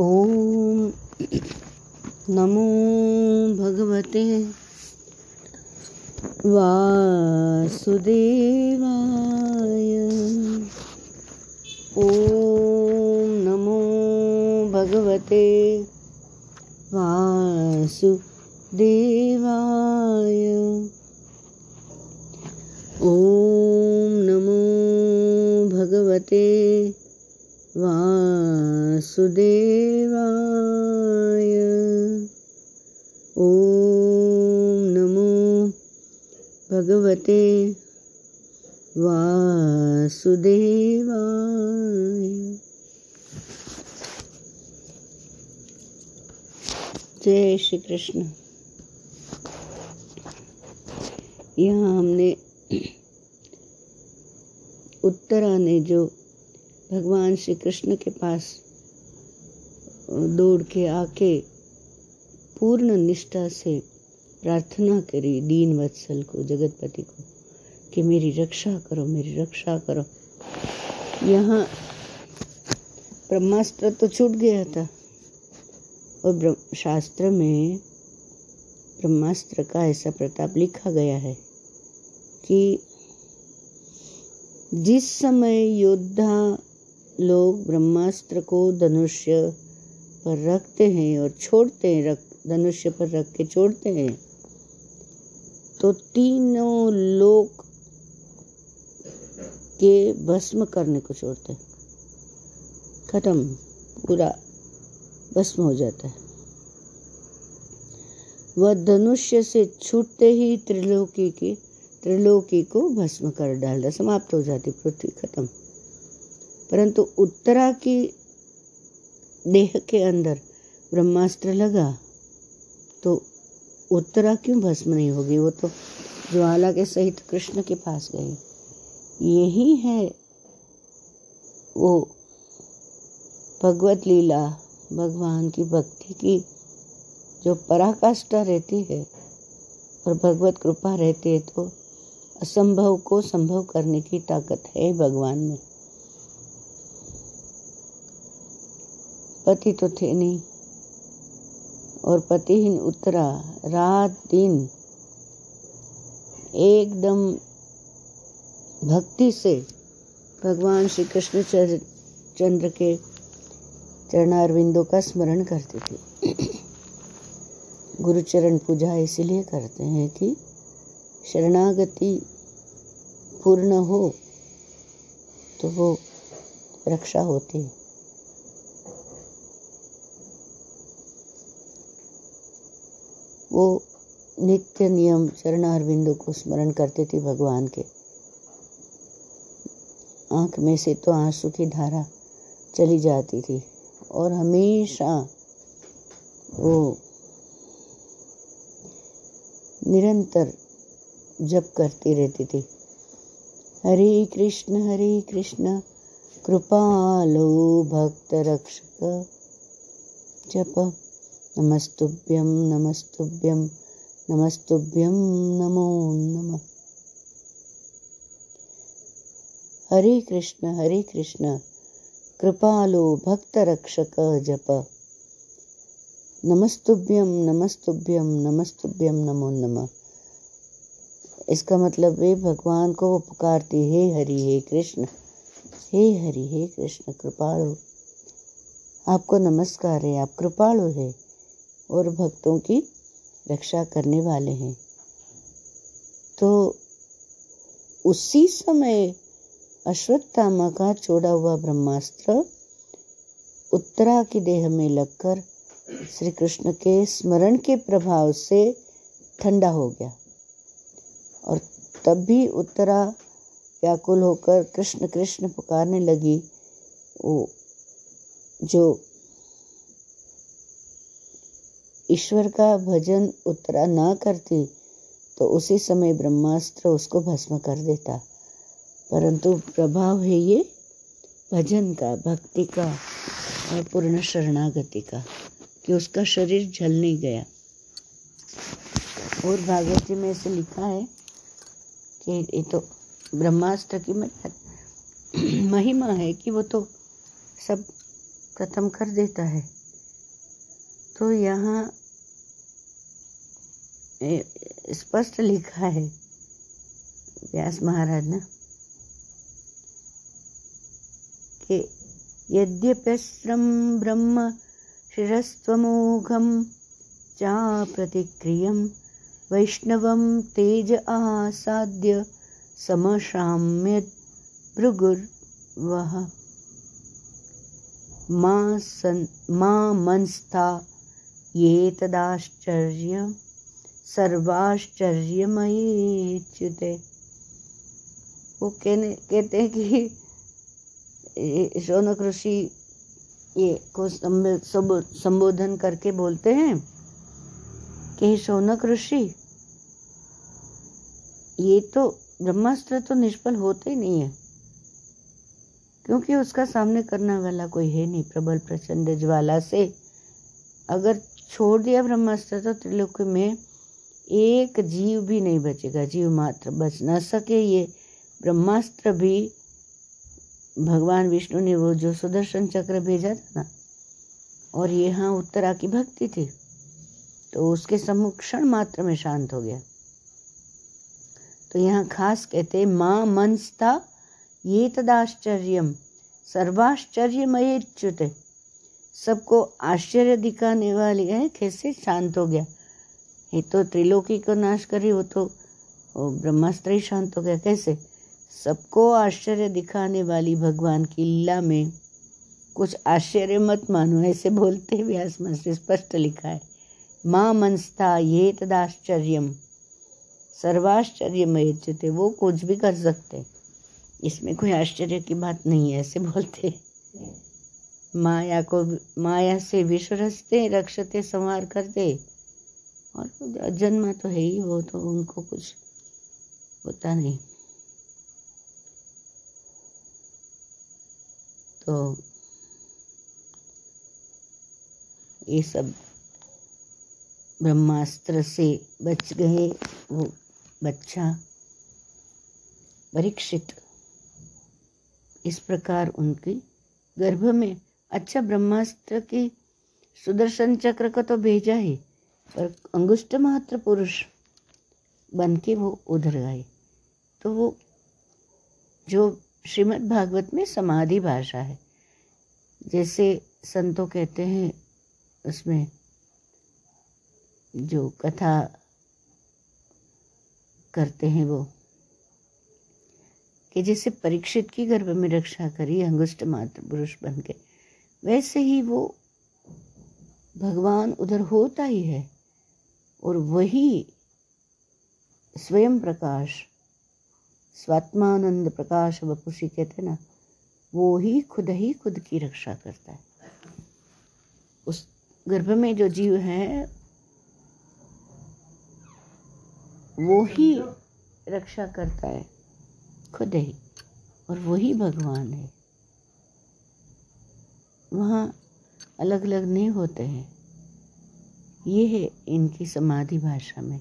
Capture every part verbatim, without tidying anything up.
ओम नमो भगवते वासुदेवाय। ओम नमो भगवते वासुदेवाय। ओम नमो भगवते वासुदेवाय। ओम नमो भगवते वासुदेवाय। जय श्री कृष्ण। यहाँ हमने उत्तरा ने जो भगवान श्री कृष्ण के पास दौड़ के आके पूर्ण निष्ठा से प्रार्थना करी दीन वत्सल को, जगतपति को, कि मेरी रक्षा करो, मेरी रक्षा करो। यहाँ ब्रह्मास्त्र तो छूट गया था और ब्रह्म शास्त्र में ब्रह्मास्त्र का ऐसा प्रताप लिखा गया है कि जिस समय योद्धा लोग ब्रह्मास्त्र को धनुष पर रखते हैं और छोड़ते हैं, रख धनुष पर रख के छोड़ते हैं, तो तीनों लोक के भस्म करने को छोड़ते हैं। खत्म, पूरा भस्म हो जाता है। वह धनुष से छूटते ही त्रिलोकी की त्रिलोकी को भस्म कर डालता, समाप्त हो जाती पृथ्वी, खत्म। परंतु उत्तरा की देह के अंदर ब्रह्मास्त्र लगा तो उत्तरा क्यों भस्म नहीं होगी? वो तो ज्वाला के सहित कृष्ण के पास गई। यही है वो भगवत लीला, भगवान की भक्ति की जो पराकाष्ठा रहती है और भगवत कृपा रहती है। तो असंभव को संभव करने की ताकत है भगवान में। पति तो थे नहीं और पतिहीन उत्तरा रात दिन एकदम भक्ति से भगवान श्री कृष्ण चंद्र के चरणारविंदों का स्मरण करती थी। गुरुचरण पूजा इसलिए करते हैं कि शरणागति पूर्ण हो तो वो रक्षा होती है। वो नित्य नियम चरणारविंदों को स्मरण करती थी भगवान के। आंख में से तो आंसू की धारा चली जाती थी और हमेशा वो निरंतर जप करती रहती थी। हरे कृष्ण हरे कृष्ण कृपालो भक्त रक्षक, जप नमस्तुभ्यं नमस्तुभ्यं नमस्तुभ्यं नमो नमः। हरे कृष्ण हरे कृष्ण कृपालो भक्तरक्षक, जप नमस्तुभ्यं नमस्तुभ्यं नमस्तुभ्यं नमो नमः। इसका मतलब वे भगवान को वो पुकारती, हे हरि हे कृष्ण, हे हरि हे कृष्ण कृपालो, आपको नमस्कार है, आप कृपालु है और भक्तों की रक्षा करने वाले हैं। तो उसी समय अश्वत्थामा का छोड़ा हुआ ब्रह्मास्त्र उत्तरा की देह में लगकर श्री कृष्ण के स्मरण के प्रभाव से ठंडा हो गया और तब भी उत्तरा व्याकुल होकर कृष्ण कृष्ण पुकारने लगी। वो जो ईश्वर का भजन उत्तरा ना करती तो उसी समय ब्रह्मास्त्र उसको भस्म कर देता। परंतु प्रभाव है ये भजन का, भक्ति का और पूर्ण शरणागति का कि उसका शरीर जल नहीं गया। और भागवत जी में ऐसे लिखा है कि ये तो ब्रह्मास्त्र की महिमा है कि वो तो सब खत्म कर देता है। तो यहाँ स्पष्ट लिखा है व्यास महाराज ने कि यद्यप्यश्रम ब्रह्म शिरस्त्वमोघम चा प्रतिक्रियम वैष्णवम तेज आसाद्य समशाम्य भृगुर्वः मां सन् मां मनस्था ये तदाश्चर्य सर्वाश्चर्यमये च्युते। वो कहने कहते हैं कि शौनक ऋषि ये को संबोधन करके बोलते हैं कि शौनक ऋषि ये तो ब्रह्मास्त्र तो निष्फल होते ही नहीं है, क्योंकि उसका सामने करने वाला कोई है नहीं। प्रबल प्रचंड ज्वाला से अगर छोड़ दिया ब्रह्मास्त्र तो त्रिलोक में एक जीव भी नहीं बचेगा, जीव मात्र बच ना सके। ये ब्रह्मास्त्र भी भगवान विष्णु ने वो जो सुदर्शन चक्र भेजा था ना, और ये हाँ उत्तरा की भक्ति थी, तो उसके सम्मुख क्षण मात्र में शांत हो गया। तो यहाँ खास कहते मां मनस्था ये तदाश्चर्यम सर्वाश्चर्यमय च्युते, सबको आश्चर्य दिखाने वाली है कैसे शांत हो गया। ये तो त्रिलोकी को नाश करी, वो तो ब्रह्मास्त्र ही शांत हो गया कैसे। सबको आश्चर्य दिखाने वाली भगवान की लीला में कुछ आश्चर्य मत मानो, ऐसे बोलते व्यास महर्षि। स्पष्ट लिखा है मां मनस्था ये तदाश्चर्यम सर्वाश्चर्यमय च्युते, वो कुछ भी कर सकते, इसमें कोई आश्चर्य की बात नहीं है, ऐसे बोलते। माया को माया से विश्व रचते रक्षते संहार करते, और जन्मा तो है ही, वो तो उनको कुछ होता नहीं। तो ये सब ब्रह्मास्त्र से बच गए। वो बच्चा परीक्षित इस प्रकार उनकी गर्भ में, अच्छा ब्रह्मास्त्र की सुदर्शन चक्र को तो भेजा ही, पर अंगुष्ठ मात्र पुरुष बन के वो उधर गए। तो वो जो श्रीमद् भागवत में समाधि भाषा है, जैसे संतों कहते हैं उसमें जो कथा करते हैं वो, कि जैसे परीक्षित की गर्भ में रक्षा करी अंगुष्ठ मात्र पुरुष बन के, वैसे ही वो भगवान उधर होता ही है, और वही स्वयं प्रकाश स्वात्मानंद प्रकाश वपुषी कहते ना, वो ही खुद ही खुद की रक्षा करता है। उस गर्भ में जो जीव है वो ही रक्षा करता है खुद ही, और वही भगवान है। वहाँ अलग अलग नहीं होते हैं, ये है इनकी समाधि भाषा में।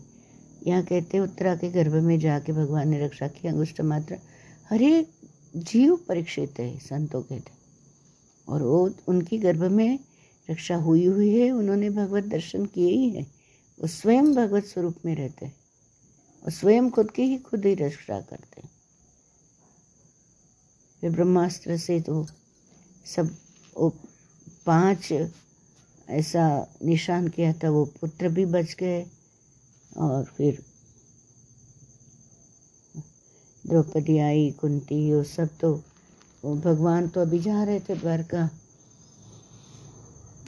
यहाँ कहते उत्तरा के गर्भ में जाके भगवान ने रक्षा की अंगुष्ठ मात्रा, हर एक जीव परीक्षित है संतों कहते, और वो उनकी गर्भ में रक्षा हुई हुई है, उन्होंने भगवत दर्शन किए ही है, वो स्वयं भगवत स्वरूप में रहते हैं और स्वयं खुद की ही खुद ही रक्षा करते हैं। वे ब्रह्मास्त्र से तो सब पांच ऐसा निशान किया था, वो पुत्र भी बच गए, और फिर द्रौपदी आई, कुंती, वो सब तो वो भगवान तो अभी जा रहे थे द्वारका।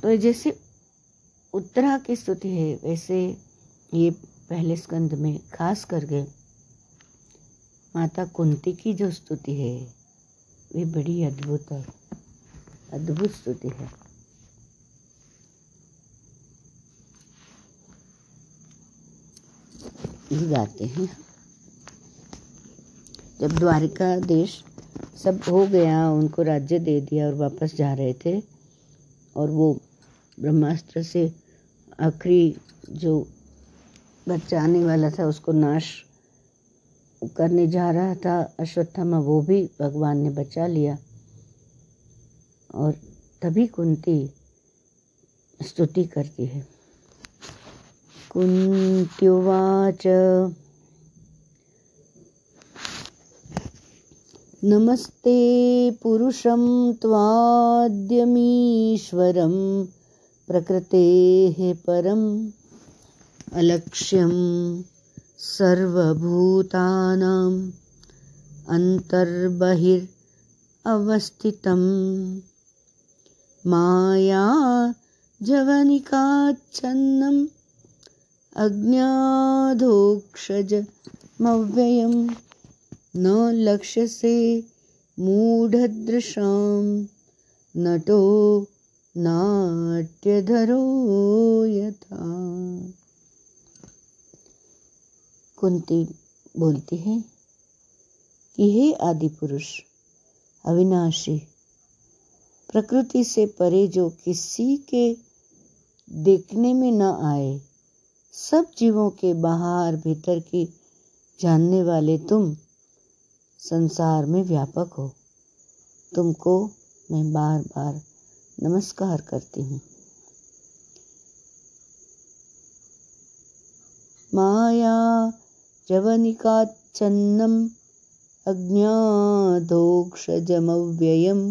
तो जैसे उत्तरा की स्तुति है, वैसे ये पहले स्कंद में खास करके माता कुंती की जो स्तुति है वे बड़ी अद्भुत है, अद्भुत स्तुति है। ये गाते हैं जब द्वारिका देश सब हो गया, उनको राज्य दे दिया और वापस जा रहे थे, और वो ब्रह्मास्त्र से आखिरी जो बच्चा आने वाला था उसको नाश करने जा रहा था अश्वत्थामा, वो भी भगवान ने बचा लिया। और तभी कुंती स्तुति करती है। कुंत्युवाच नमस्ते पुरुषं त्वाद्यमीश्वरं प्रकृतेः परं अलक्ष्यं सर्वभूतानां अंतर्बहिर् अवस्थितं माया जवनिकाच्छन्नं अज्ञाधोक्षजमव्ययं न लक्ष्यसे मूढदृशां नटो नाट्यधरो यथा। कुंती बोलती है कि हे आदि पुरुष अविनाशी, प्रकृति से परे जो किसी के देखने में न आए, सब जीवों के बाहर भीतर की जानने वाले तुम संसार में व्यापक हो, तुमको मैं बार बार नमस्कार करती हूँ। माया जवनिकाच्छन्नं अज्ञाधोक्षजमव्ययं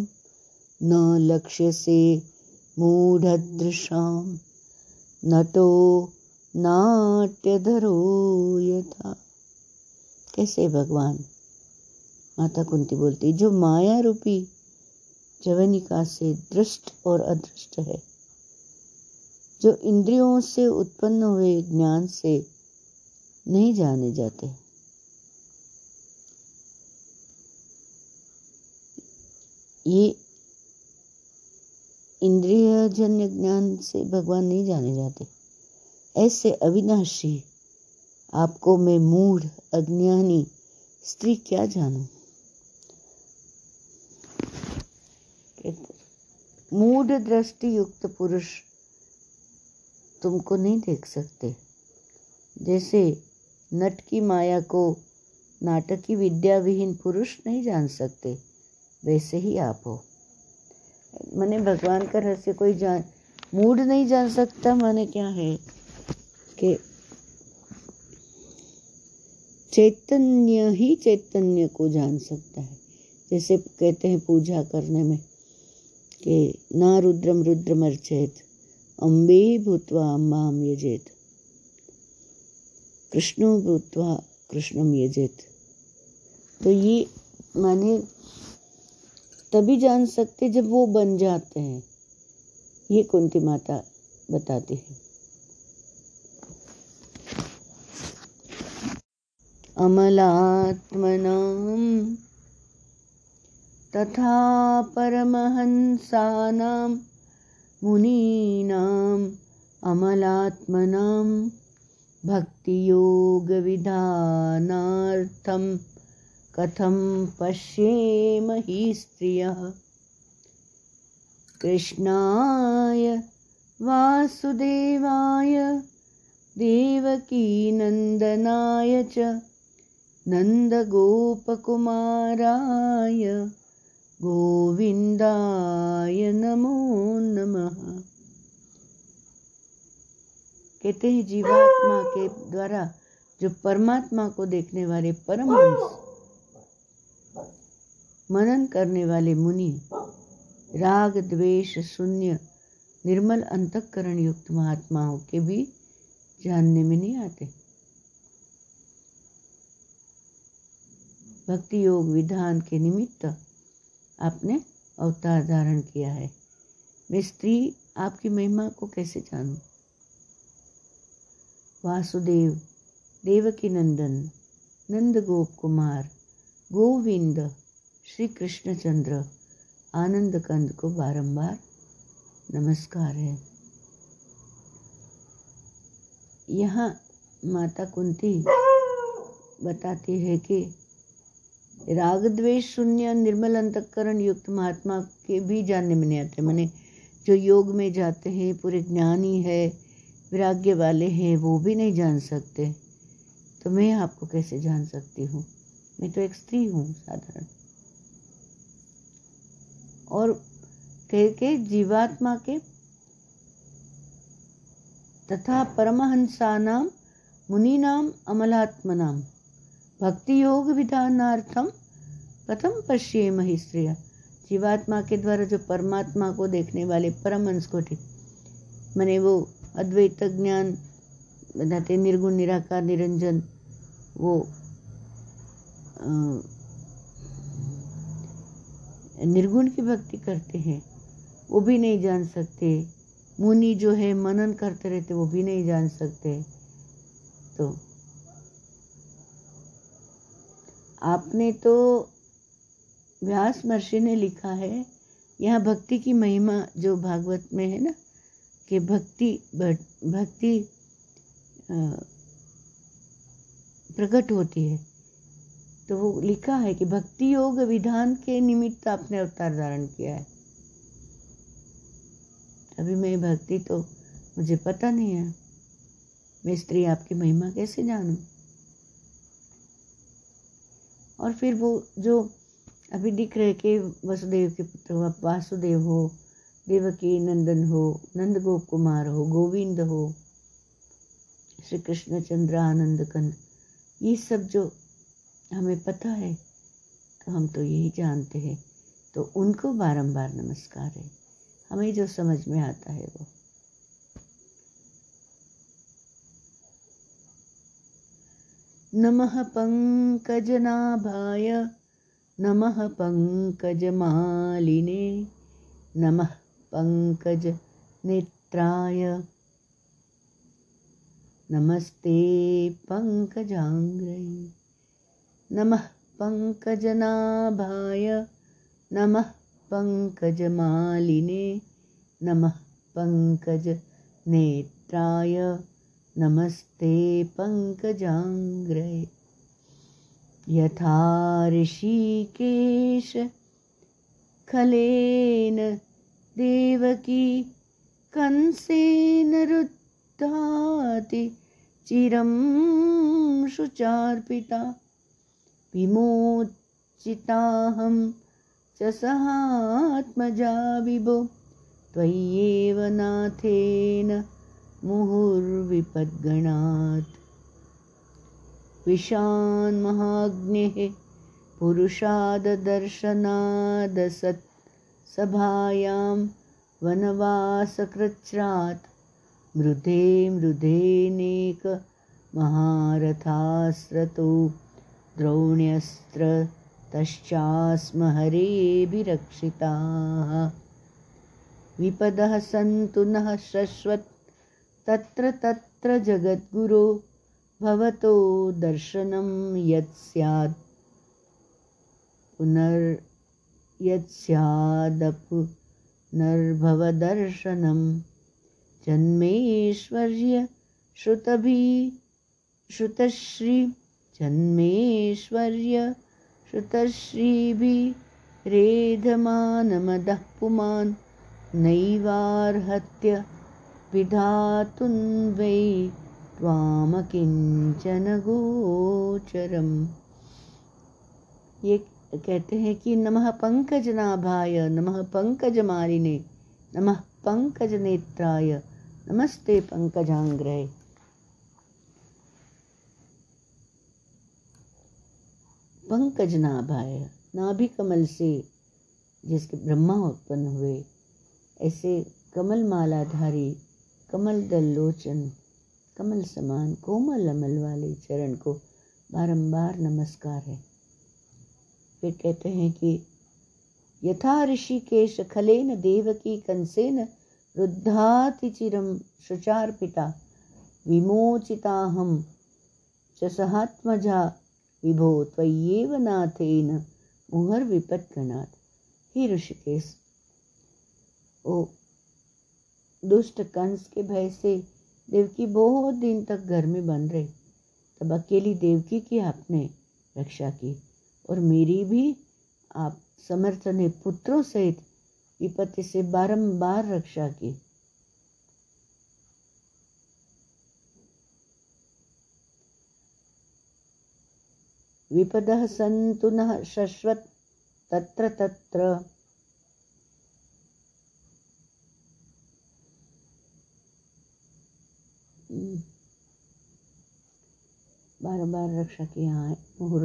न लक्ष्यसे मूढदृशां नटो नाट्यधरो यथा। कैसे भगवान? माता कुंती बोलती, जो माया रूपी जवनिका से दृष्ट और अदृष्ट है, जो इंद्रियों से उत्पन्न हुए ज्ञान से नहीं जाने जाते, ये इंद्रियजन्य ज्ञान से भगवान नहीं जाने जाते। ऐसे अविनाशी आपको मैं मूढ़ अज्ञानी स्त्री क्या जानूं। मूढ़ दृष्टि युक्त पुरुष तुमको नहीं देख सकते। जैसे नट की माया को नाटकी विद्या विहीन पुरुष नहीं जान सकते, वैसे ही आप हो। मैंने भगवान का रहस्य कोई जान मूढ़ नहीं जान सकता। माने क्या है कि चैतन्य ही चैतन्य को जान सकता है। जैसे कहते हैं पूजा करने में कि ना रुद्रम रुद्रमर्चेत अम्बे भूत्वा अम्बाम यजेत, कृष्णो भूत्वा कृष्णम यजेत। तो ये माने तभी जान सकते जब वो बन जाते हैं। ये कुंती माता बताती है। अमलात्मनां तथा परमहंसानां मुनीनां अमलात्मनां भक्तियोगविधानार्थं कथं पश्येम हि स्त्रियः। कृष्णाय वासुदेवाय देवकीनन्दनाय च नंदगोपकुमाराय गोविंदाय नमो नमः। कहते हैं जीवात्मा के द्वारा जो परमात्मा को देखने वाले परमहंस, मनन करने वाले मुनि, राग द्वेष शून्य निर्मल अंतःकरण युक्त महात्माओं के भी जानने में नहीं आते। भक्ति योग विधान के निमित्त आपने अवतार धारण किया है। मैं स्त्री आपकी महिमा को कैसे जानूं? वासुदेव, देवकी नंदन, नंद गोप कुमार, गोविंद, श्री कृष्णचंद्र, आनंद कंद को बारंबार नमस्कार है। यहाँ माता कुंती बताती है कि राग द्वेष शून्य निर्मल अंतःकरण युक्त महात्मा के भी जानने में नहीं आते। माने जो योग में जाते हैं, पूरे ज्ञानी है, वैराग्य वाले हैं, वो भी नहीं जान सकते। तो मैं आपको कैसे जान सकती हूँ? मैं तो एक स्त्री हूँ साधारण। और कह के जीवात्मा के तथा परमहंसानां मुनीनाम् अमलात्मनां भक्तियोगविधानार्थं कथं पश्येमहि श्रियः। जीवात्मा के द्वारा जो परमात्मा को देखने वाले परमहंस को ठीक माने वो अद्वैत ज्ञान बताते निर्गुण निराकार निरंजन वो निर्गुण की भक्ति करते हैं वो भी नहीं जान सकते। मुनि जो है मनन करते रहते वो भी नहीं जान सकते। तो आपने तो व्यास महर्षि ने लिखा है यहाँ भक्ति की महिमा जो भागवत में है ना कि भक्ति भक्ति प्रकट होती है तो वो लिखा है कि भक्ति योग विधान के निमित्त आपने अवतार धारण किया है। अभी मैं भक्ति तो मुझे पता नहीं है, मैं स्त्री आपकी महिमा कैसे जानूं। और फिर वो जो अभी दिख रहे कि वसुदेव के पुत्र हो, वासुदेव हो, देवकी नंदन हो, नंद गोप कुमार हो, गोविंद हो, श्री कृष्ण चंद्र आनंद कंद, ये सब जो हमें पता है तो हम तो यही जानते हैं। तो उनको बारंबार नमस्कार है, हमें जो समझ में आता है वो। नमः पंकजनाभाय नमः पंकजमालिने नमः पंकज नेत्राय नमस्ते पंकजांग्रये नमः पंकजनाभाय नमः पंकजमालिने नमः पंकज नेत्राय नमस्ते पंकजांग्रये। यथा ऋषिकेश खलेन देवकी कंसेन रुद्धाति चिरं शुचार्पिता विमोचिताहं च सहात्मजा विभो त्वय्येव नाथेन मुहुर्विपद्गणात्। विशान् महाग्नेः पुरुषाददर्शनादसत् सभायां वनवासकृच्छ्रात् मृधे मृधेनेक महारथास्रतो द्रोण्यस्त्र तश्चास्म हरेभिरक्षिताः। विपदः सन्तु नः शश्वत् तत्र तत्र जगद्गुरो भवतो दर्शनं यत्स्यात् पुनर्यत्स्यादपुनर्भवदर्शनं जन्मेश्वर्य श्रुतभिः श्रुतश्री जन्मेश्वर्य श्रुतश्रीभिः रेधमानमदः पुमान् नैवार्हत्य विधातुं वै त्वामकिंचन गोचरम्। ये कहते हैं कि नमः पंकजनाभाय नमः पंकजमालिने नमः पंकजनेत्राय नमस्ते पंकजांग्रये। पंकज नाभाय नाभि कमल से जिसके ब्रह्मा उत्पन्न हुए ऐसे कमल मालाधारी कमल दल लोचन कमल समान कोमल अमल वाले चरण को बारंबार नमस्कार है। फिर कहते हैं कि यथा ऋषिकेश खलेन देवकी कंसेन रुद्धाति चिरं शुचार्पिता विमोचिताहं च सहात्मजा विभो त्वय्येव नाथेन मुहुर्विपद्गणात्। हे ऋषिकेश, ओ दुष्ट कंस के भय से देवकी बहुत दिन तक घर में बंद रही, तब अकेली देवकी की आपने रक्षा की और मेरी भी आप समर्थ ने पुत्रों सहित विपत्ति से बारंबार रक्षा की। विपदः सन्तु नः शश्वत् तत्र तत्र बार बार रक्षा की हाँ मुहुर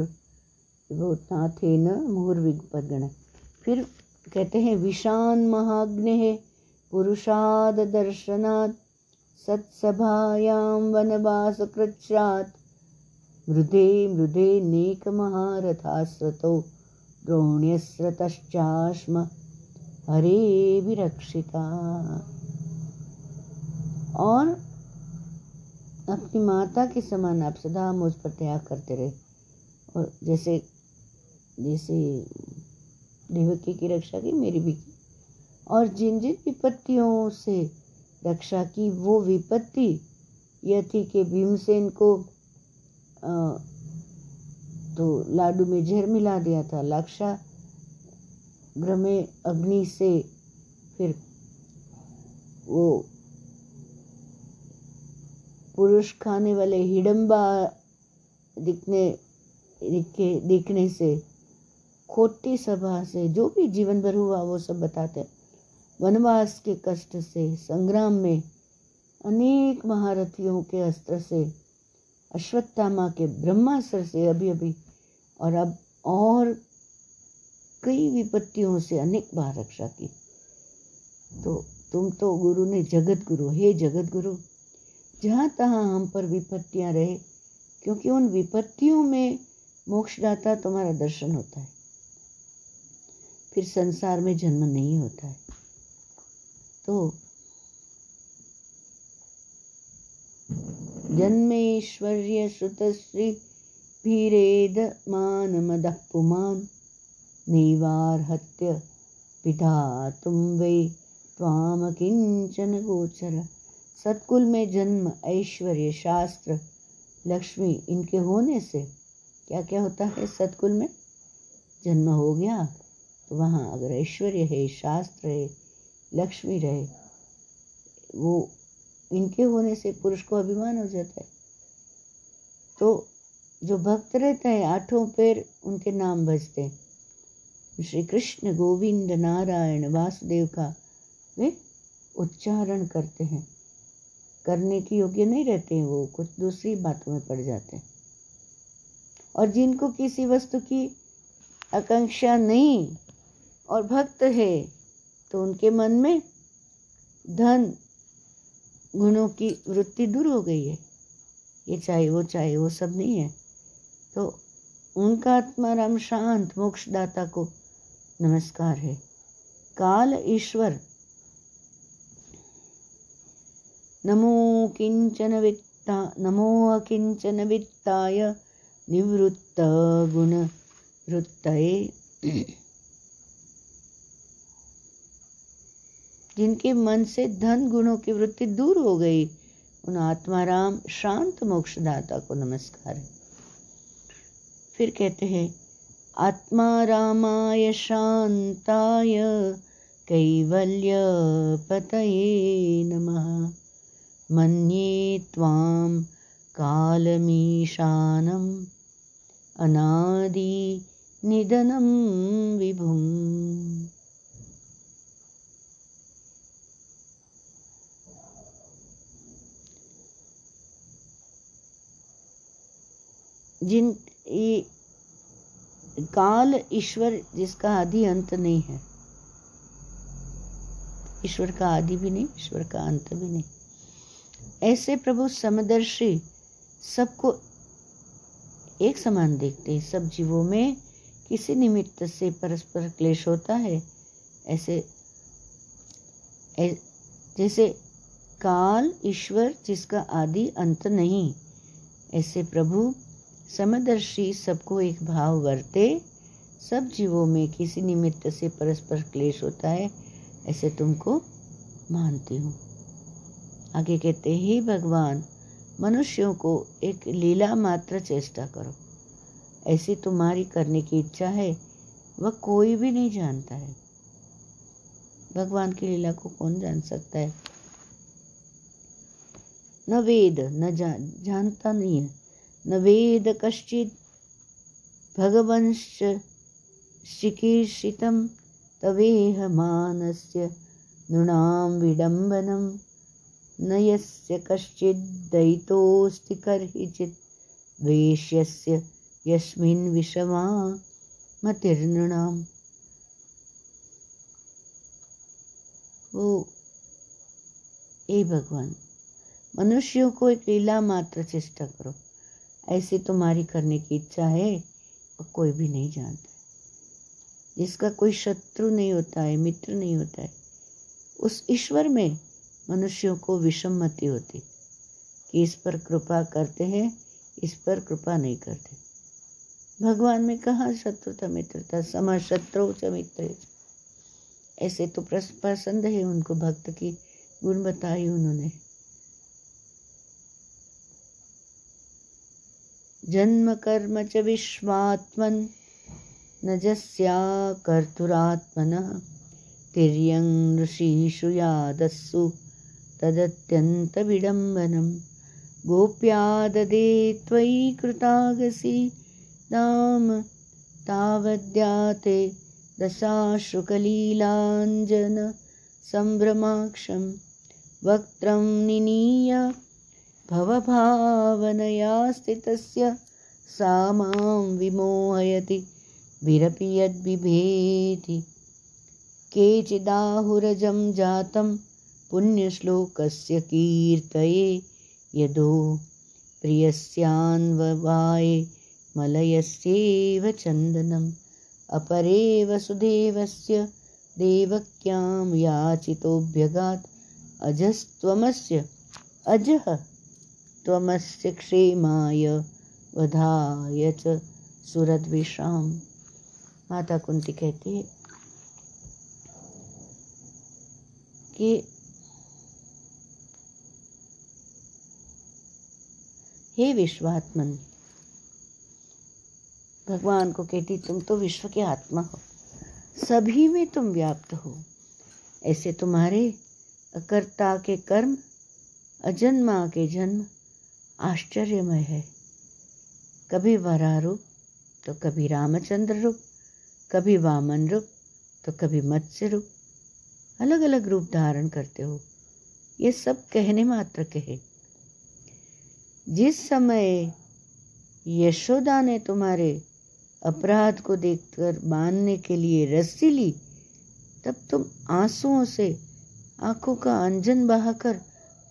वो था थे न मुहुर विपद्गण। फिर कहते हैं विशान महाग्ने पुरुषाद दर्शनात् सत्सभायां वनवास कृच्छ्रात् मृदे मृदे नेक महारथास्रतो द्रोण्यस्रतश्चाश्म हरे विरक्षिता। और अपनी माता के समान आप सदा मुझ पर त्याग करते रहे और जैसे जैसे देवकी की रक्षा की मेरी भी की, और जिन जिन विपत्तियों से रक्षा की वो विपत्ति यह थी कि भीमसेन को आ, तो लाडू में जहर मिला दिया था, लाक्षाग्रह में अग्नि से फिर वो पुरुष खाने वाले हिडम्बा दिखने दिखे, दिखने से खोटी सभा से जो भी जीवन भर हुआ वो सब बताते। वनवास के कष्ट से, संग्राम में अनेक महारथियों के अस्त्र से, अश्वत्थामा के ब्रह्मास्त्र से अभी अभी, और अब और कई विपत्तियों से अनेक बार रक्षा की। तो तुम तो गुरु ने जगत गुरु, हे जगत गुरु, जहाँ तहाँ हम पर विपत्तियाँ रहे, क्योंकि उन विपत्तियों में मोक्षदाता तुम्हारा दर्शन होता है, फिर संसार में जन्म नहीं होता है। तो जन्मेश्वर्य श्रुतश्री भीरेद मान मदः पुमान नैवार्हत्य विधातुं वै त्वाम किंचन गोचर। सतकुल में जन्म, ऐश्वर्य, शास्त्र, लक्ष्मी, इनके होने से क्या क्या होता है। सतकुल में जन्म हो गया तो वहाँ अगर ऐश्वर्य है, शास्त्र है, लक्ष्मी रहे, वो इनके होने से पुरुष को अभिमान हो जाता है। तो जो भक्त रहते हैं आठों पैर उनके नाम बजते हैं, श्री कृष्ण गोविंद नारायण वासुदेव का वे उच्चारण करते हैं, करने की योग्य नहीं रहते हैं, वो कुछ दूसरी बातों में पड़ जाते हैं। और जिनको किसी वस्तु की आकांक्षा नहीं और भक्त है तो उनके मन में धन गुणों की वृत्ति दूर हो गई है, ये चाहिए वो चाहिए वो सब नहीं है। तो उनका आत्माराम शांत मोक्षदाता को नमस्कार है। काल ईश्वर नमो किंचन वित्ता नमो अकिंचन वित्ताय निवृत्त गुण वृत्तये। जिनके मन से धन गुणों की वृत्ति दूर हो गई उन आत्माराम शांत मोक्षदाता को नमस्कार। फिर कहते हैं आत्मारामाय शांताय कैवल्य पतये नमः मन्ये त्वां कालमीशानं अनादि निधनं विभुं। जिन ये काल ईश्वर जिसका आदि अंत नहीं है, ईश्वर का आदि भी नहीं, ईश्वर का अंत भी नहीं, ऐसे प्रभु समदर्शी सबको एक समान देखते हैं। सब जीवों में किसी निमित्त से परस्पर क्लेश होता है, ऐसे ऐ, जैसे काल ईश्वर जिसका आदि अंत नहीं, ऐसे प्रभु समदर्शी सबको एक भाव वर्ते। सब जीवों में किसी निमित्त से परस्पर क्लेश होता है, ऐसे तुमको मानती हूँ। आगे कहते हे भगवान, मनुष्यों को एक लीला मात्र चेष्टा करो, ऐसी तुम्हारी करने की इच्छा है वह कोई भी नहीं जानता है। भगवान की लीला को कौन जान सकता है, न वेद न जान, जानता नहीं है न वेद कश्चित् भगवंश्च शिकीर्षितं तवेह मानस्य नृणां विडम्बनं न यस्य कश्चिद्दयितोऽस्ति कर्हिचित् द्वेष्यस्य यस्मिन् विषमा मतिर्नृणाम्। वो ए भगवान, मनुष्यों को एक लीला मात्र चेष्टा करो, ऐसे तुम्हारी करने की इच्छा है और कोई भी नहीं जानता। जिसका कोई शत्रु नहीं होता है, मित्र नहीं होता है, उस ईश्वर में मनुष्यों को विषममति होती कि इस पर कृपा करते हैं, इस पर कृपा नहीं करते। भगवान में कहाँ शत्रुता मित्रता, समा शत्रु च मित्र। ऐसे तो पसंद है उनको, भक्त की गुण बताई उन्होंने। जन्म कर्म च विश्वात्मन न जस्या कर्तुरात्मनः तिर्यं ऋषिषु यादस्सु तदत्यन्त विडम्बनम्। गोप्या ददे त्वयि कृतागसि नाम तावद्याते दशाश्रुकलीलाञ्जन संभ्रमाक्षं वक्त्रं निनीय भवभावनया स्थितस्य सामां विमोहयति विरपि यद्बिभेति। केचिदाहुरजं जातं पुण्यश्लोकस्य कीर्तये यदो प्रियस्यान्ववाये मलयस्येव चन्दनम्। अपरे वसुदेवस्य देवक्यां याचितोऽभ्यगात् अजस्त्वमस्य अजः त्वमस्य क्षेमाय वधाय च सुरद्विषाम्। माता कुंती कहती है कि हे विश्वात्मन, भगवान को कहती तुम तो विश्व के आत्मा हो, सभी में तुम व्याप्त हो। ऐसे तुम्हारे अकर्ता के कर्म, अजन्मा के जन्म आश्चर्यमय है। कभी वराह रूप तो कभी रामचंद्र रूप, कभी वामन रूप तो कभी मत्स्य रूप, अलग अलग रूप धारण करते हो। ये सब कहने मात्र के है। जिस समय यशोदा ने तुम्हारे अपराध को देखकर बांधने के लिए रस्सी ली, तब तुम आंसुओं से आंखों का अंजन बहाकर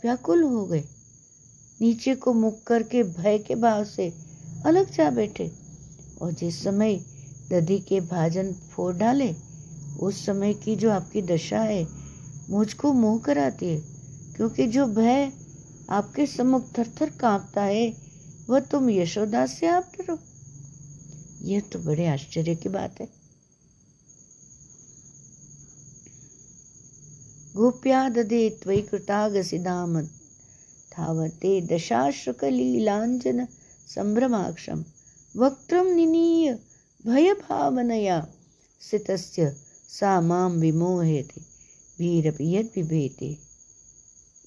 व्याकुल हो गए, नीचे को मुख करके भय के भाव से अलग जा बैठे। और जिस समय दधी के भाजन फोड़ डाले, उस समय की जो आपकी दशा है मुझको मोह कराती है, क्योंकि जो भय आपके सम्मुख थरथर कांपता है वह तुम यशोदा से आप डरो। यह तो बड़े आश्चर्य की बात है। गोप्या ददे त्वयि कृतागसि नाम धावते दशाश्रुकलीलांजन संभ्रमाक्षम वक्त्रं निनीय भयभावनया स्थितस्य सा मां विमोहयति भीरपि यद्बिभेति।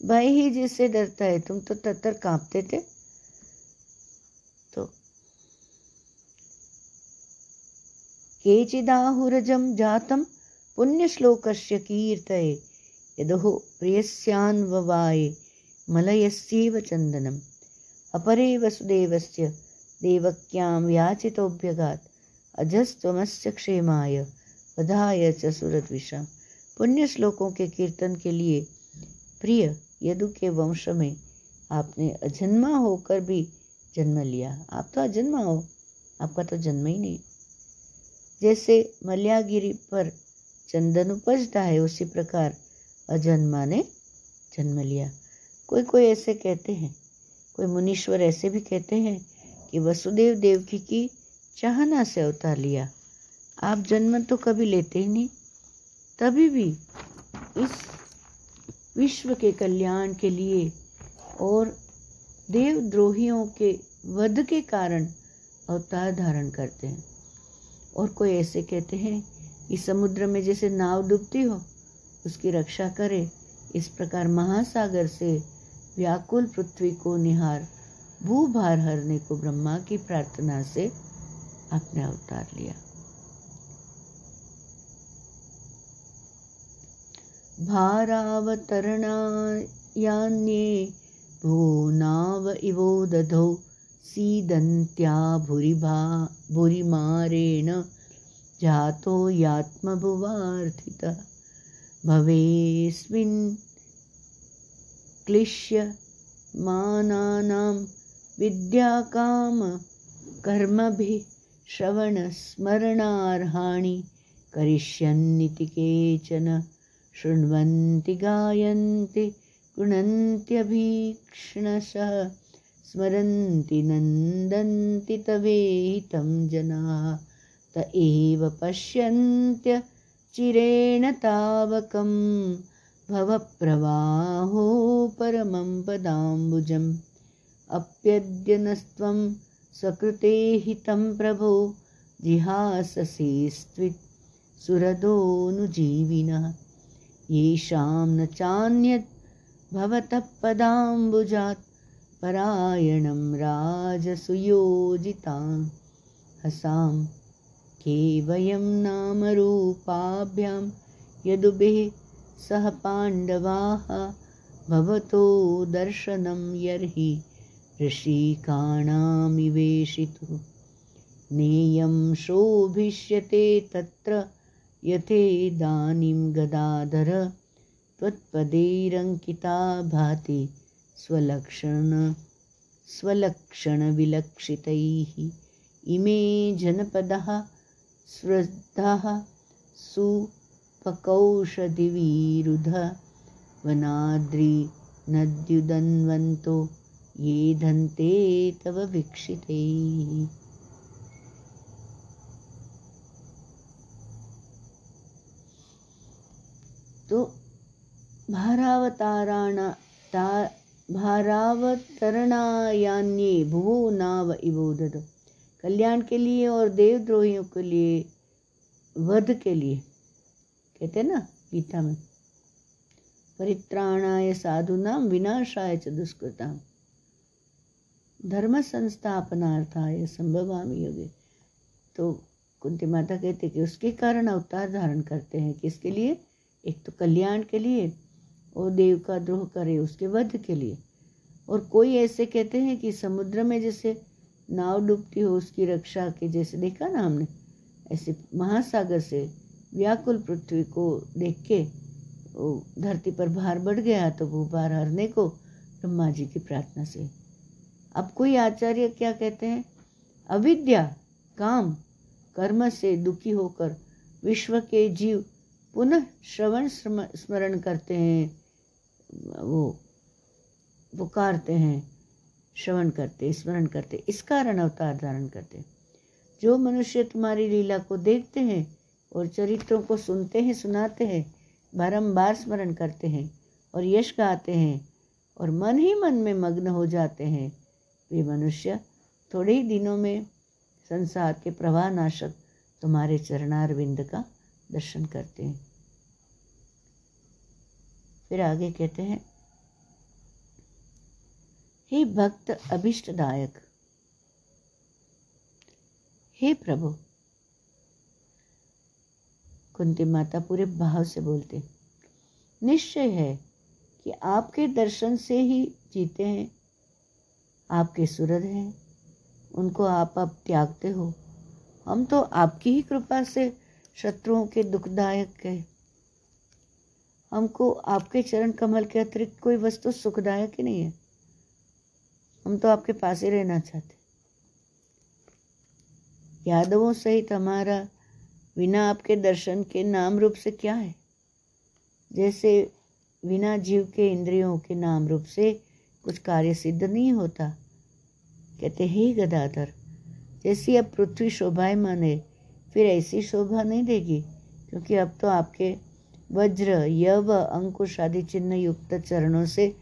भय ही जिससे डरता है, तुम तो तत्तर कांपते थे। तो केचिदाहुरजं जातं पुण्यश्लोकस्य कीर्तये यदो प्रियस्यान्ववाये मलयस्येव चन्दनम्। अपरे वसुदेवस्य देवक्यां याचितोऽभ्यगात् अजस्त्वमस्य क्षेमाय वधाय च सुरद्विषाम्। पुण्य श्लोकों के कीर्तन के लिए प्रिय यदु के वंश में आपने अजन्मा होकर भी जन्म लिया। आप तो अजन्मा हो, आपका तो जन्म ही नहीं। जैसे मल्यागिरी पर चंदन उपजता है, उसी प्रकार अजन्मा ने जन्म लिया। कोई कोई ऐसे कहते हैं, कोई मुनीश्वर ऐसे भी कहते हैं कि वसुदेव देवकी की चाहना से अवतार लिया। आप जन्म तो कभी लेते ही नहीं, तभी भी इस विश्व के कल्याण के लिए और देवद्रोहियों के वध के कारण अवतार धारण करते हैं। और कोई ऐसे कहते हैं कि समुद्र में जैसे नाव डूबती हो उसकी रक्षा करे, इस प्रकार महासागर से व्याकुल पृथ्वी को निहार भूभार हरने को ब्रह्मा की प्रार्थना से आपने अवतार लिया। भारावतरणाय यान्ये भो नाव इवो दधौ सीदन्त्या भूरिभा भूरिमारेण जातो यात्मभुवार्थिता भवेस्मिन् क्लिश्य मानानां विद्याकाम कर्मभिः श्रवणस्मरणार्हाणि करिष्यन्ति केचन शृण्वन्ति गायन्ति गुणन्त्यभीक्ष्णशः स्मरन्ति नन्दन्ति तवेहितं जनाः त एव पश्यन्त्य चिरेण तावकं भवप्रवाहो परमं पदाम्बुजम् अप्यद्य नस्त्वं सकृते हितं प्रभो जिहाससे स्त्वित् सुरदोऽनुजीविनः येषां न चान्यत् भवतः पदाम्बुजात् परायणं राजसुयोजितां हसां के वयं नामरूपाभ्यां यदुभिः सह पाण्डवाः भवतो दर्शनं यर्हि ऋषिकाणामिवेशितु नेयं शोभिष्यते तत्र यथेदानीं गदाधर त्वत्पदैरङ्किता भाति स्वलक्षण स्वलक्षणविलक्षितैः इमे जनपदः स्रद्धः सुपकौषधिविरुध वनाद्रिनद्युदन्वन्तो ये धन्ते तव वीक्षितैः। तो भारावताराण ता भारावतरणायान्ये भुवो नाव इवो दधौ, कल्याण के लिए और देवद्रोहियों के लिए वध के लिए कहते हैं ना गीता में, परित्राणाय साधूनां विनाशाय च दुष्कृतां धर्म संस्थापनार्थाय संभवामि योगे। तो कुंती माता कहते कि उसके कारण अवतार धारण करते हैं, किसके लिए? एक तो कल्याण के लिए और देव का द्रोह करे उसके वध के लिए। और कोई ऐसे कहते हैं कि समुद्र में जैसे नाव डूबती हो उसकी रक्षा के, जैसे देखा ना हमने, ऐसे महासागर से व्याकुल पृथ्वी को देख के धरती पर भार बढ़ गया, तो वो भार हरने को ब्रह्मा जी की प्रार्थना से। अब कोई आचार्य क्या कहते हैं? अविद्या काम कर्म से दुखी होकर विश्व के जीव पुनः श्रवण स्मरण करते हैं, वो पुकारते हैं, श्रवण करते स्मरण करते, इस कारण अवतार धारण करते। जो मनुष्य तुम्हारी लीला को देखते हैं और चरित्रों को सुनते हैं सुनाते हैं, बारंबार स्मरण करते हैं और यश गाते हैं और मन ही मन में मग्न हो जाते हैं, वे मनुष्य थोड़े ही दिनों में संसार के प्रवाह नाशक तुम्हारे चरणारविंद का दर्शन करते हैं। फिर आगे कहते हैं, हे भक्त अभिष्टदायक, हे प्रभु। कुंती माता पूरे भाव से बोलते, निश्चय है कि आपके दर्शन से ही जीते हैं, आपके सुरद हैं, उनको आप आप त्यागते हो। हम तो आपकी ही कृपा से शत्रुओं के दुखदायक है, हमको आपके चरण कमल के अतिरिक्त कोई वस्तु सुखदायक ही नहीं है, हम तो आपके पास ही रहना चाहते। यादवों सहित हमारा बिना आपके दर्शन के नाम रूप से क्या है? जैसे बिना जीव के इंद्रियों के नाम रूप से कुछ कार्य सिद्ध नहीं होता। कहते ही गदाधर, जैसी अब पृथ्वी शोभायमान है फिर ऐसी शोभा नहीं देगी, क्योंकि अब तो आपके वज्र यव अंकुश आदि चिन्ह युक्त चरणों से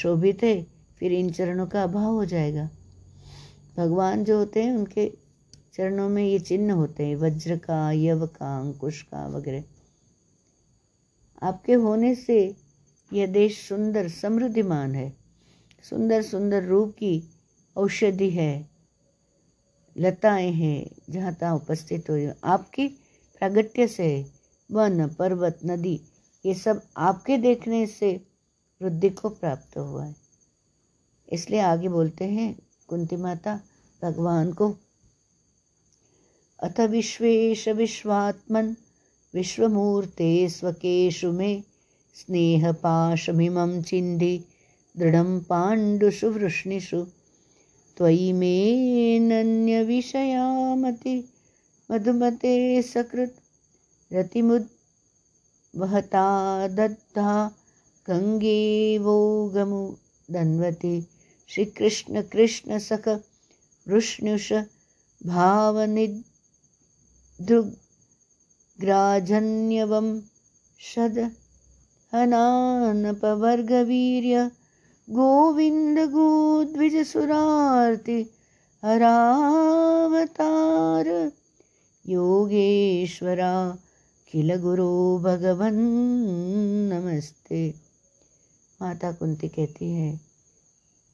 शोभित है, फिर इन चरणों का अभाव हो जाएगा। भगवान जो होते हैं उनके चरणों में ये चिन्ह होते हैं, वज्र का, यव का, अंकुश का वगैरह। आपके होने से यह देश सुंदर समृद्धिमान है, सुंदर सुंदर रूप की औषधि है, लताएं हैं जहाँ तहाँ उपस्थित हो। आपकी प्रागट्य से वन पर्वत नदी ये सब आपके देखने से वृद्धि को प्राप्त हुआ है। इसलिए आगे बोलते हैं कुंती माता भगवान को, अथ विश्वेश विश्वात्मन विश्वमूर्ते स्वकेशु में स्नेह पाशमिमं चिन्धि दृढ़ं पाण्डुषु वृष्णिषु त्वयि मे नन्य विषयामति मधुमते सकृत रतिमुद वहता दत्ता गंगे वो गमु धन्वती श्री कृष्ण कृष्ण सख वृष्णुष भावनिद्रुग्राजन्यवं षद हनानपवर्गवीर्य गोविंद गोद्विज सुरार्ति हरावतार योगेश्वरा किल गुरु भगवन नमस्ते। माता कुंती कहती है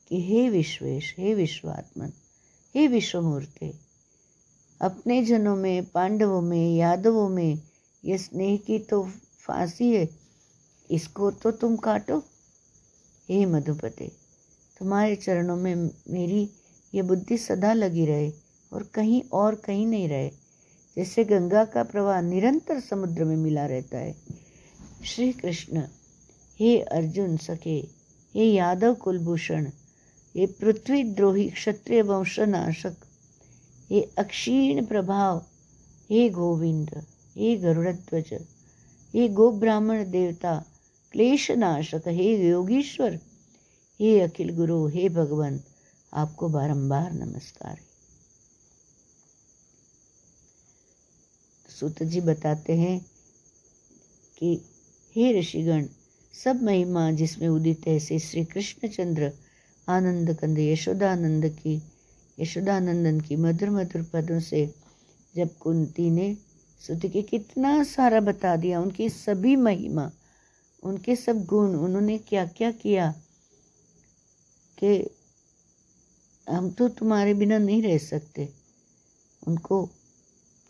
कि हे विश्वेश, हे विश्वात्मन, हे विश्वमूर्ति, अपने जनों में, पांडवों में, यादवों में ये स्नेह की तो फांसी है, इसको तो तुम काटो। हे मधुपते, तुम्हारे चरणों में मेरी ये बुद्धि सदा लगी रहे और कहीं और कहीं नहीं रहे, जैसे गंगा का प्रवाह निरंतर समुद्र में मिला रहता है। श्री कृष्ण, हे अर्जुन सखे, हे यादव कुलभूषण, हे पृथ्वी द्रोही क्षत्रिय वंशनाशक, हे अक्षीण प्रभाव, हे गोविंद, हे गरुड़ध्वज, हे गोब्राह्मण देवता क्लेशनाशक, हे योगीश्वर, हे अखिल गुरु, हे भगवान, आपको बारंबार नमस्कार। सूत जी बताते हैं कि हे ऋषिगण, सब महिमा जिसमें उदित है से श्री कृष्णचंद्र आनंद कंद यशोदानंद की यशोदानंदन की मधुर मधुर पदों से जब कुंती ने सूत के कितना सारा बता दिया, उनकी सभी महिमा, उनके सब गुण, उन्होंने क्या क्या किया कि हम तो तुम्हारे बिना नहीं रह सकते, उनको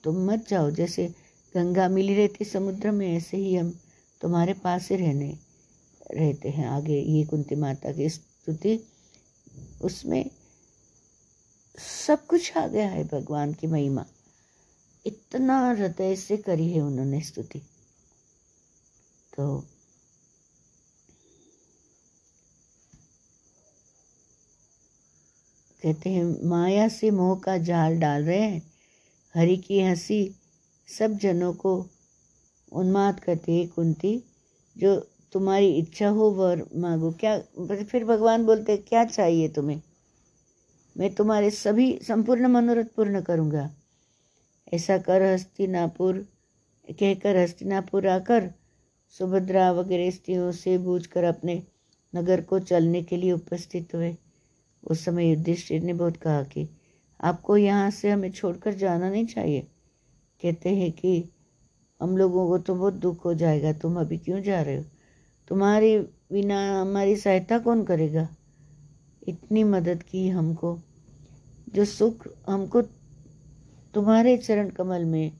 तुम मत जाओ, जैसे गंगा मिली रहती समुद्र में ऐसे ही हम तुम्हारे पास ही रहने रहते हैं। आगे ये कुंती माता की स्तुति, उसमें सब कुछ आ गया है, भगवान की महिमा इतना हृदय से करी है उन्होंने स्तुति। तो कहते हैं माया से मोह का जाल डाल रहे हैं, हरि की हंसी सब जनों को उन्माद करती है। कुंती, जो तुम्हारी इच्छा हो वर मांगो। क्या फिर भगवान बोलते हैं, क्या चाहिए तुम्हें, मैं तुम्हारे सभी संपूर्ण मनोरथ पूर्ण करूँगा। ऐसा कर हस्तिनापुर कहकर हस्तिनापुर आकर सुभद्रा वगैरह स्त्रियों से बूझकर अपने नगर को चलने के लिए उपस्थित हुए। उस समय युधिष्ठिर ने बहुत कहा कि आपको यहाँ से हमें छोड़कर जाना नहीं चाहिए। कहते हैं कि हम लोगों को तो बहुत दुख हो जाएगा, तुम अभी क्यों जा रहे हो, तुम्हारे बिना हमारी सहायता कौन करेगा, इतनी मदद की हमको, जो सुख हमको तुम्हारे चरण कमल में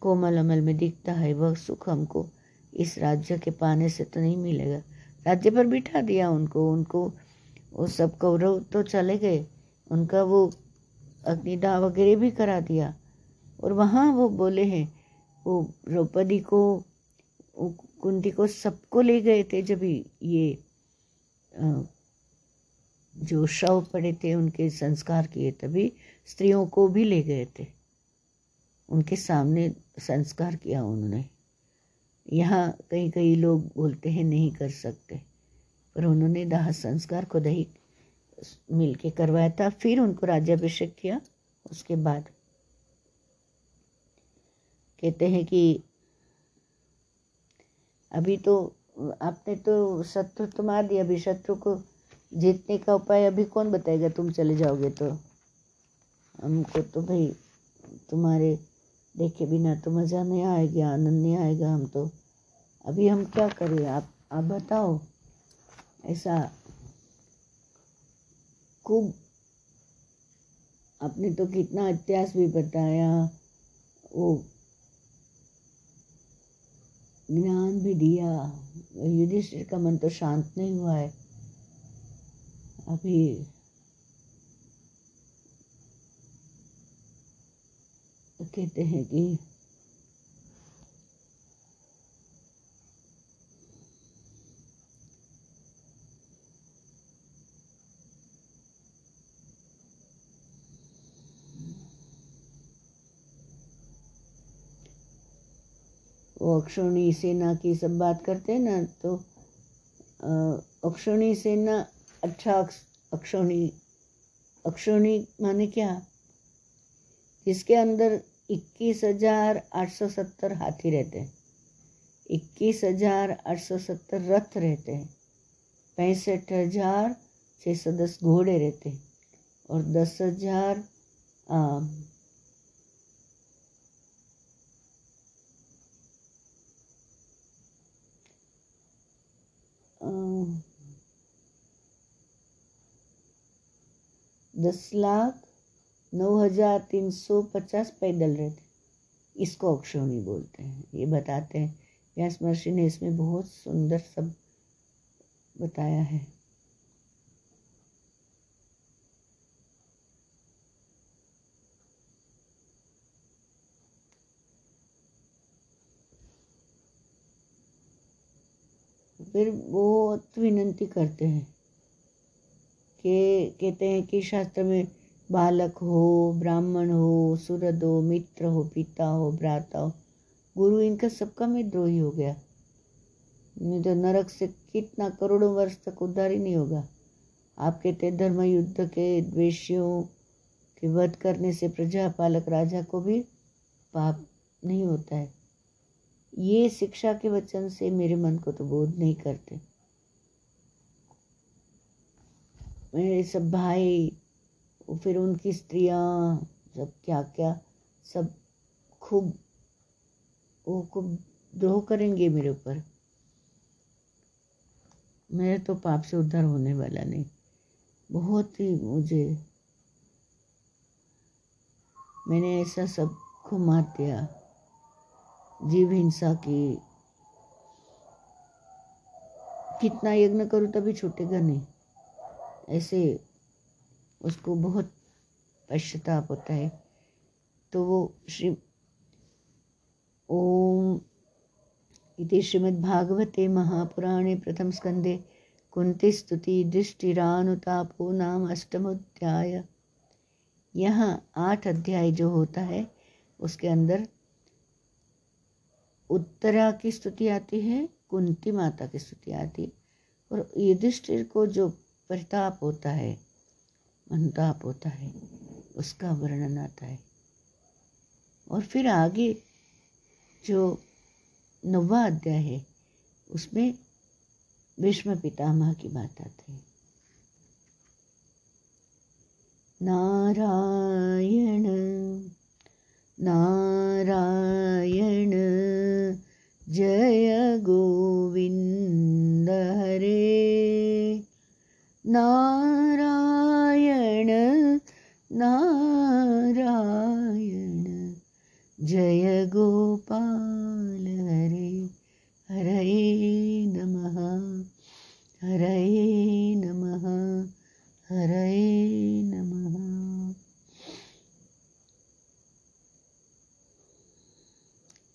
कोमल अमल में दिखता है वह सुख हमको इस राज्य के पाने से तो नहीं मिलेगा। राज्य पर बिठा दिया उनको, उनको वो सब कौरव तो चले गए, उनका वो अग्निदाह वगैरह भी करा दिया, और वहाँ वो बोले हैं वो द्रौपदी को कुंती को सबको ले गए थे जब ये जो शव पड़े थे उनके संस्कार किए, तभी स्त्रियों को भी ले गए थे, उनके सामने संस्कार किया उन्होंने। यहाँ कई कई लोग बोलते हैं नहीं कर सकते, पर उन्होंने दाह संस्कार खुद ही मिल के करवाया था, फिर उनको राज्याभिषेक किया। उसके बाद कहते हैं कि अभी तो आपने तो शत्रु तो मार दिया, अभी शत्रु को जीतने का उपाय अभी कौन बताएगा, तुम चले जाओगे तो हमको तो भाई तुम्हारे देखे बिना तो मज़ा नहीं आएगा, आनंद नहीं आएगा, हम तो अभी हम क्या करें, आप आप बताओ। ऐसा खूब आपने तो कितना इतिहास भी बताया, वो ज्ञान भी दिया, युधिष्ठिर का मन तो शांत नहीं हुआ है, अभी कहते हैं कि वो अक्षौणी सेना की सब बात करते हैं ना, तो अक्षौणी सेना, अच्छा अक्षौणी, अक्षौणी माने क्या, जिसके अंदर इक्कीस हजार आठ सौ सत्तर हाथी रहते हैं, इक्कीस हजार आठ सौ सत्तर रथ रहते हैं, पैंसठ हजार छः सौ दस घोड़े रहते हैं और दस हजार दस लाख नौ हजार तीन सौ पचास पैदल रहते हैं। इसको अक्षौणी बोलते हैं। ये बताते हैं व्यास महर्षि ने, इसमें बहुत सुंदर सब बताया है। फिर बहुत विनती करते हैं कि कहते हैं कि शास्त्र में बालक हो, ब्राह्मण हो, सूरद हो, मित्र हो, पिता हो, भ्राता हो, गुरु, इनका सबका मैं द्रोही हो गया, नहीं तो नरक से कितना करोड़ों वर्ष तक उद्धार ही नहीं होगा। आप कहते धर्म युद्ध के द्वेषियों के वध करने से प्रजापालक राजा को भी पाप नहीं होता है। ये शिक्षा के वचन से मेरे मन को तो बोध नहीं करते। मेरे सब भाई, फिर उनकी स्त्रियाँ, सब क्या क्या सब खूब वो खूब द्रोह करेंगे मेरे ऊपर। मेरे तो पाप से उद्धार होने वाला नहीं। बहुत ही मुझे, मैंने ऐसा सब को मात दिया, जीव हिंसा की, कितना यज्ञ करूँ तभी छूटेगा नहीं, ऐसे उसको बहुत पश्चाताप होता है। तो वो श्री ओम इति श्रीमद् भागवते महापुराणे प्रथम स्कंदे कुंती स्तुति युधिष्ठिरानुतापो नाम अष्टमोध्याय। यहाँ आठ अध्याय जो होता है उसके अंदर उत्तरा की स्तुति आती है, कुंती माता की स्तुति आती है, और युधिष्ठिर को जो प्रताप होता है, अनुताप होता है, उसका वर्णन आता है। और फिर आगे जो नौवा अध्याय है उसमें भीष्म पितामह की बात आती है। नारायण नारायण जय गोविंद हरे, नारायण नारायण जय गोपाल हरे, हरे नमः हरे नमः हरे नमः।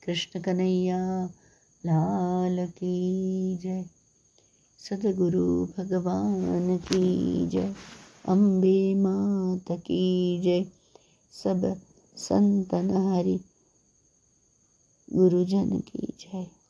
कृष्ण कन्हैया लाल की जय, सद्गुरु भगवान की जय, अम्बे माता की जय, सब संतन हरि गुरुजन की जय।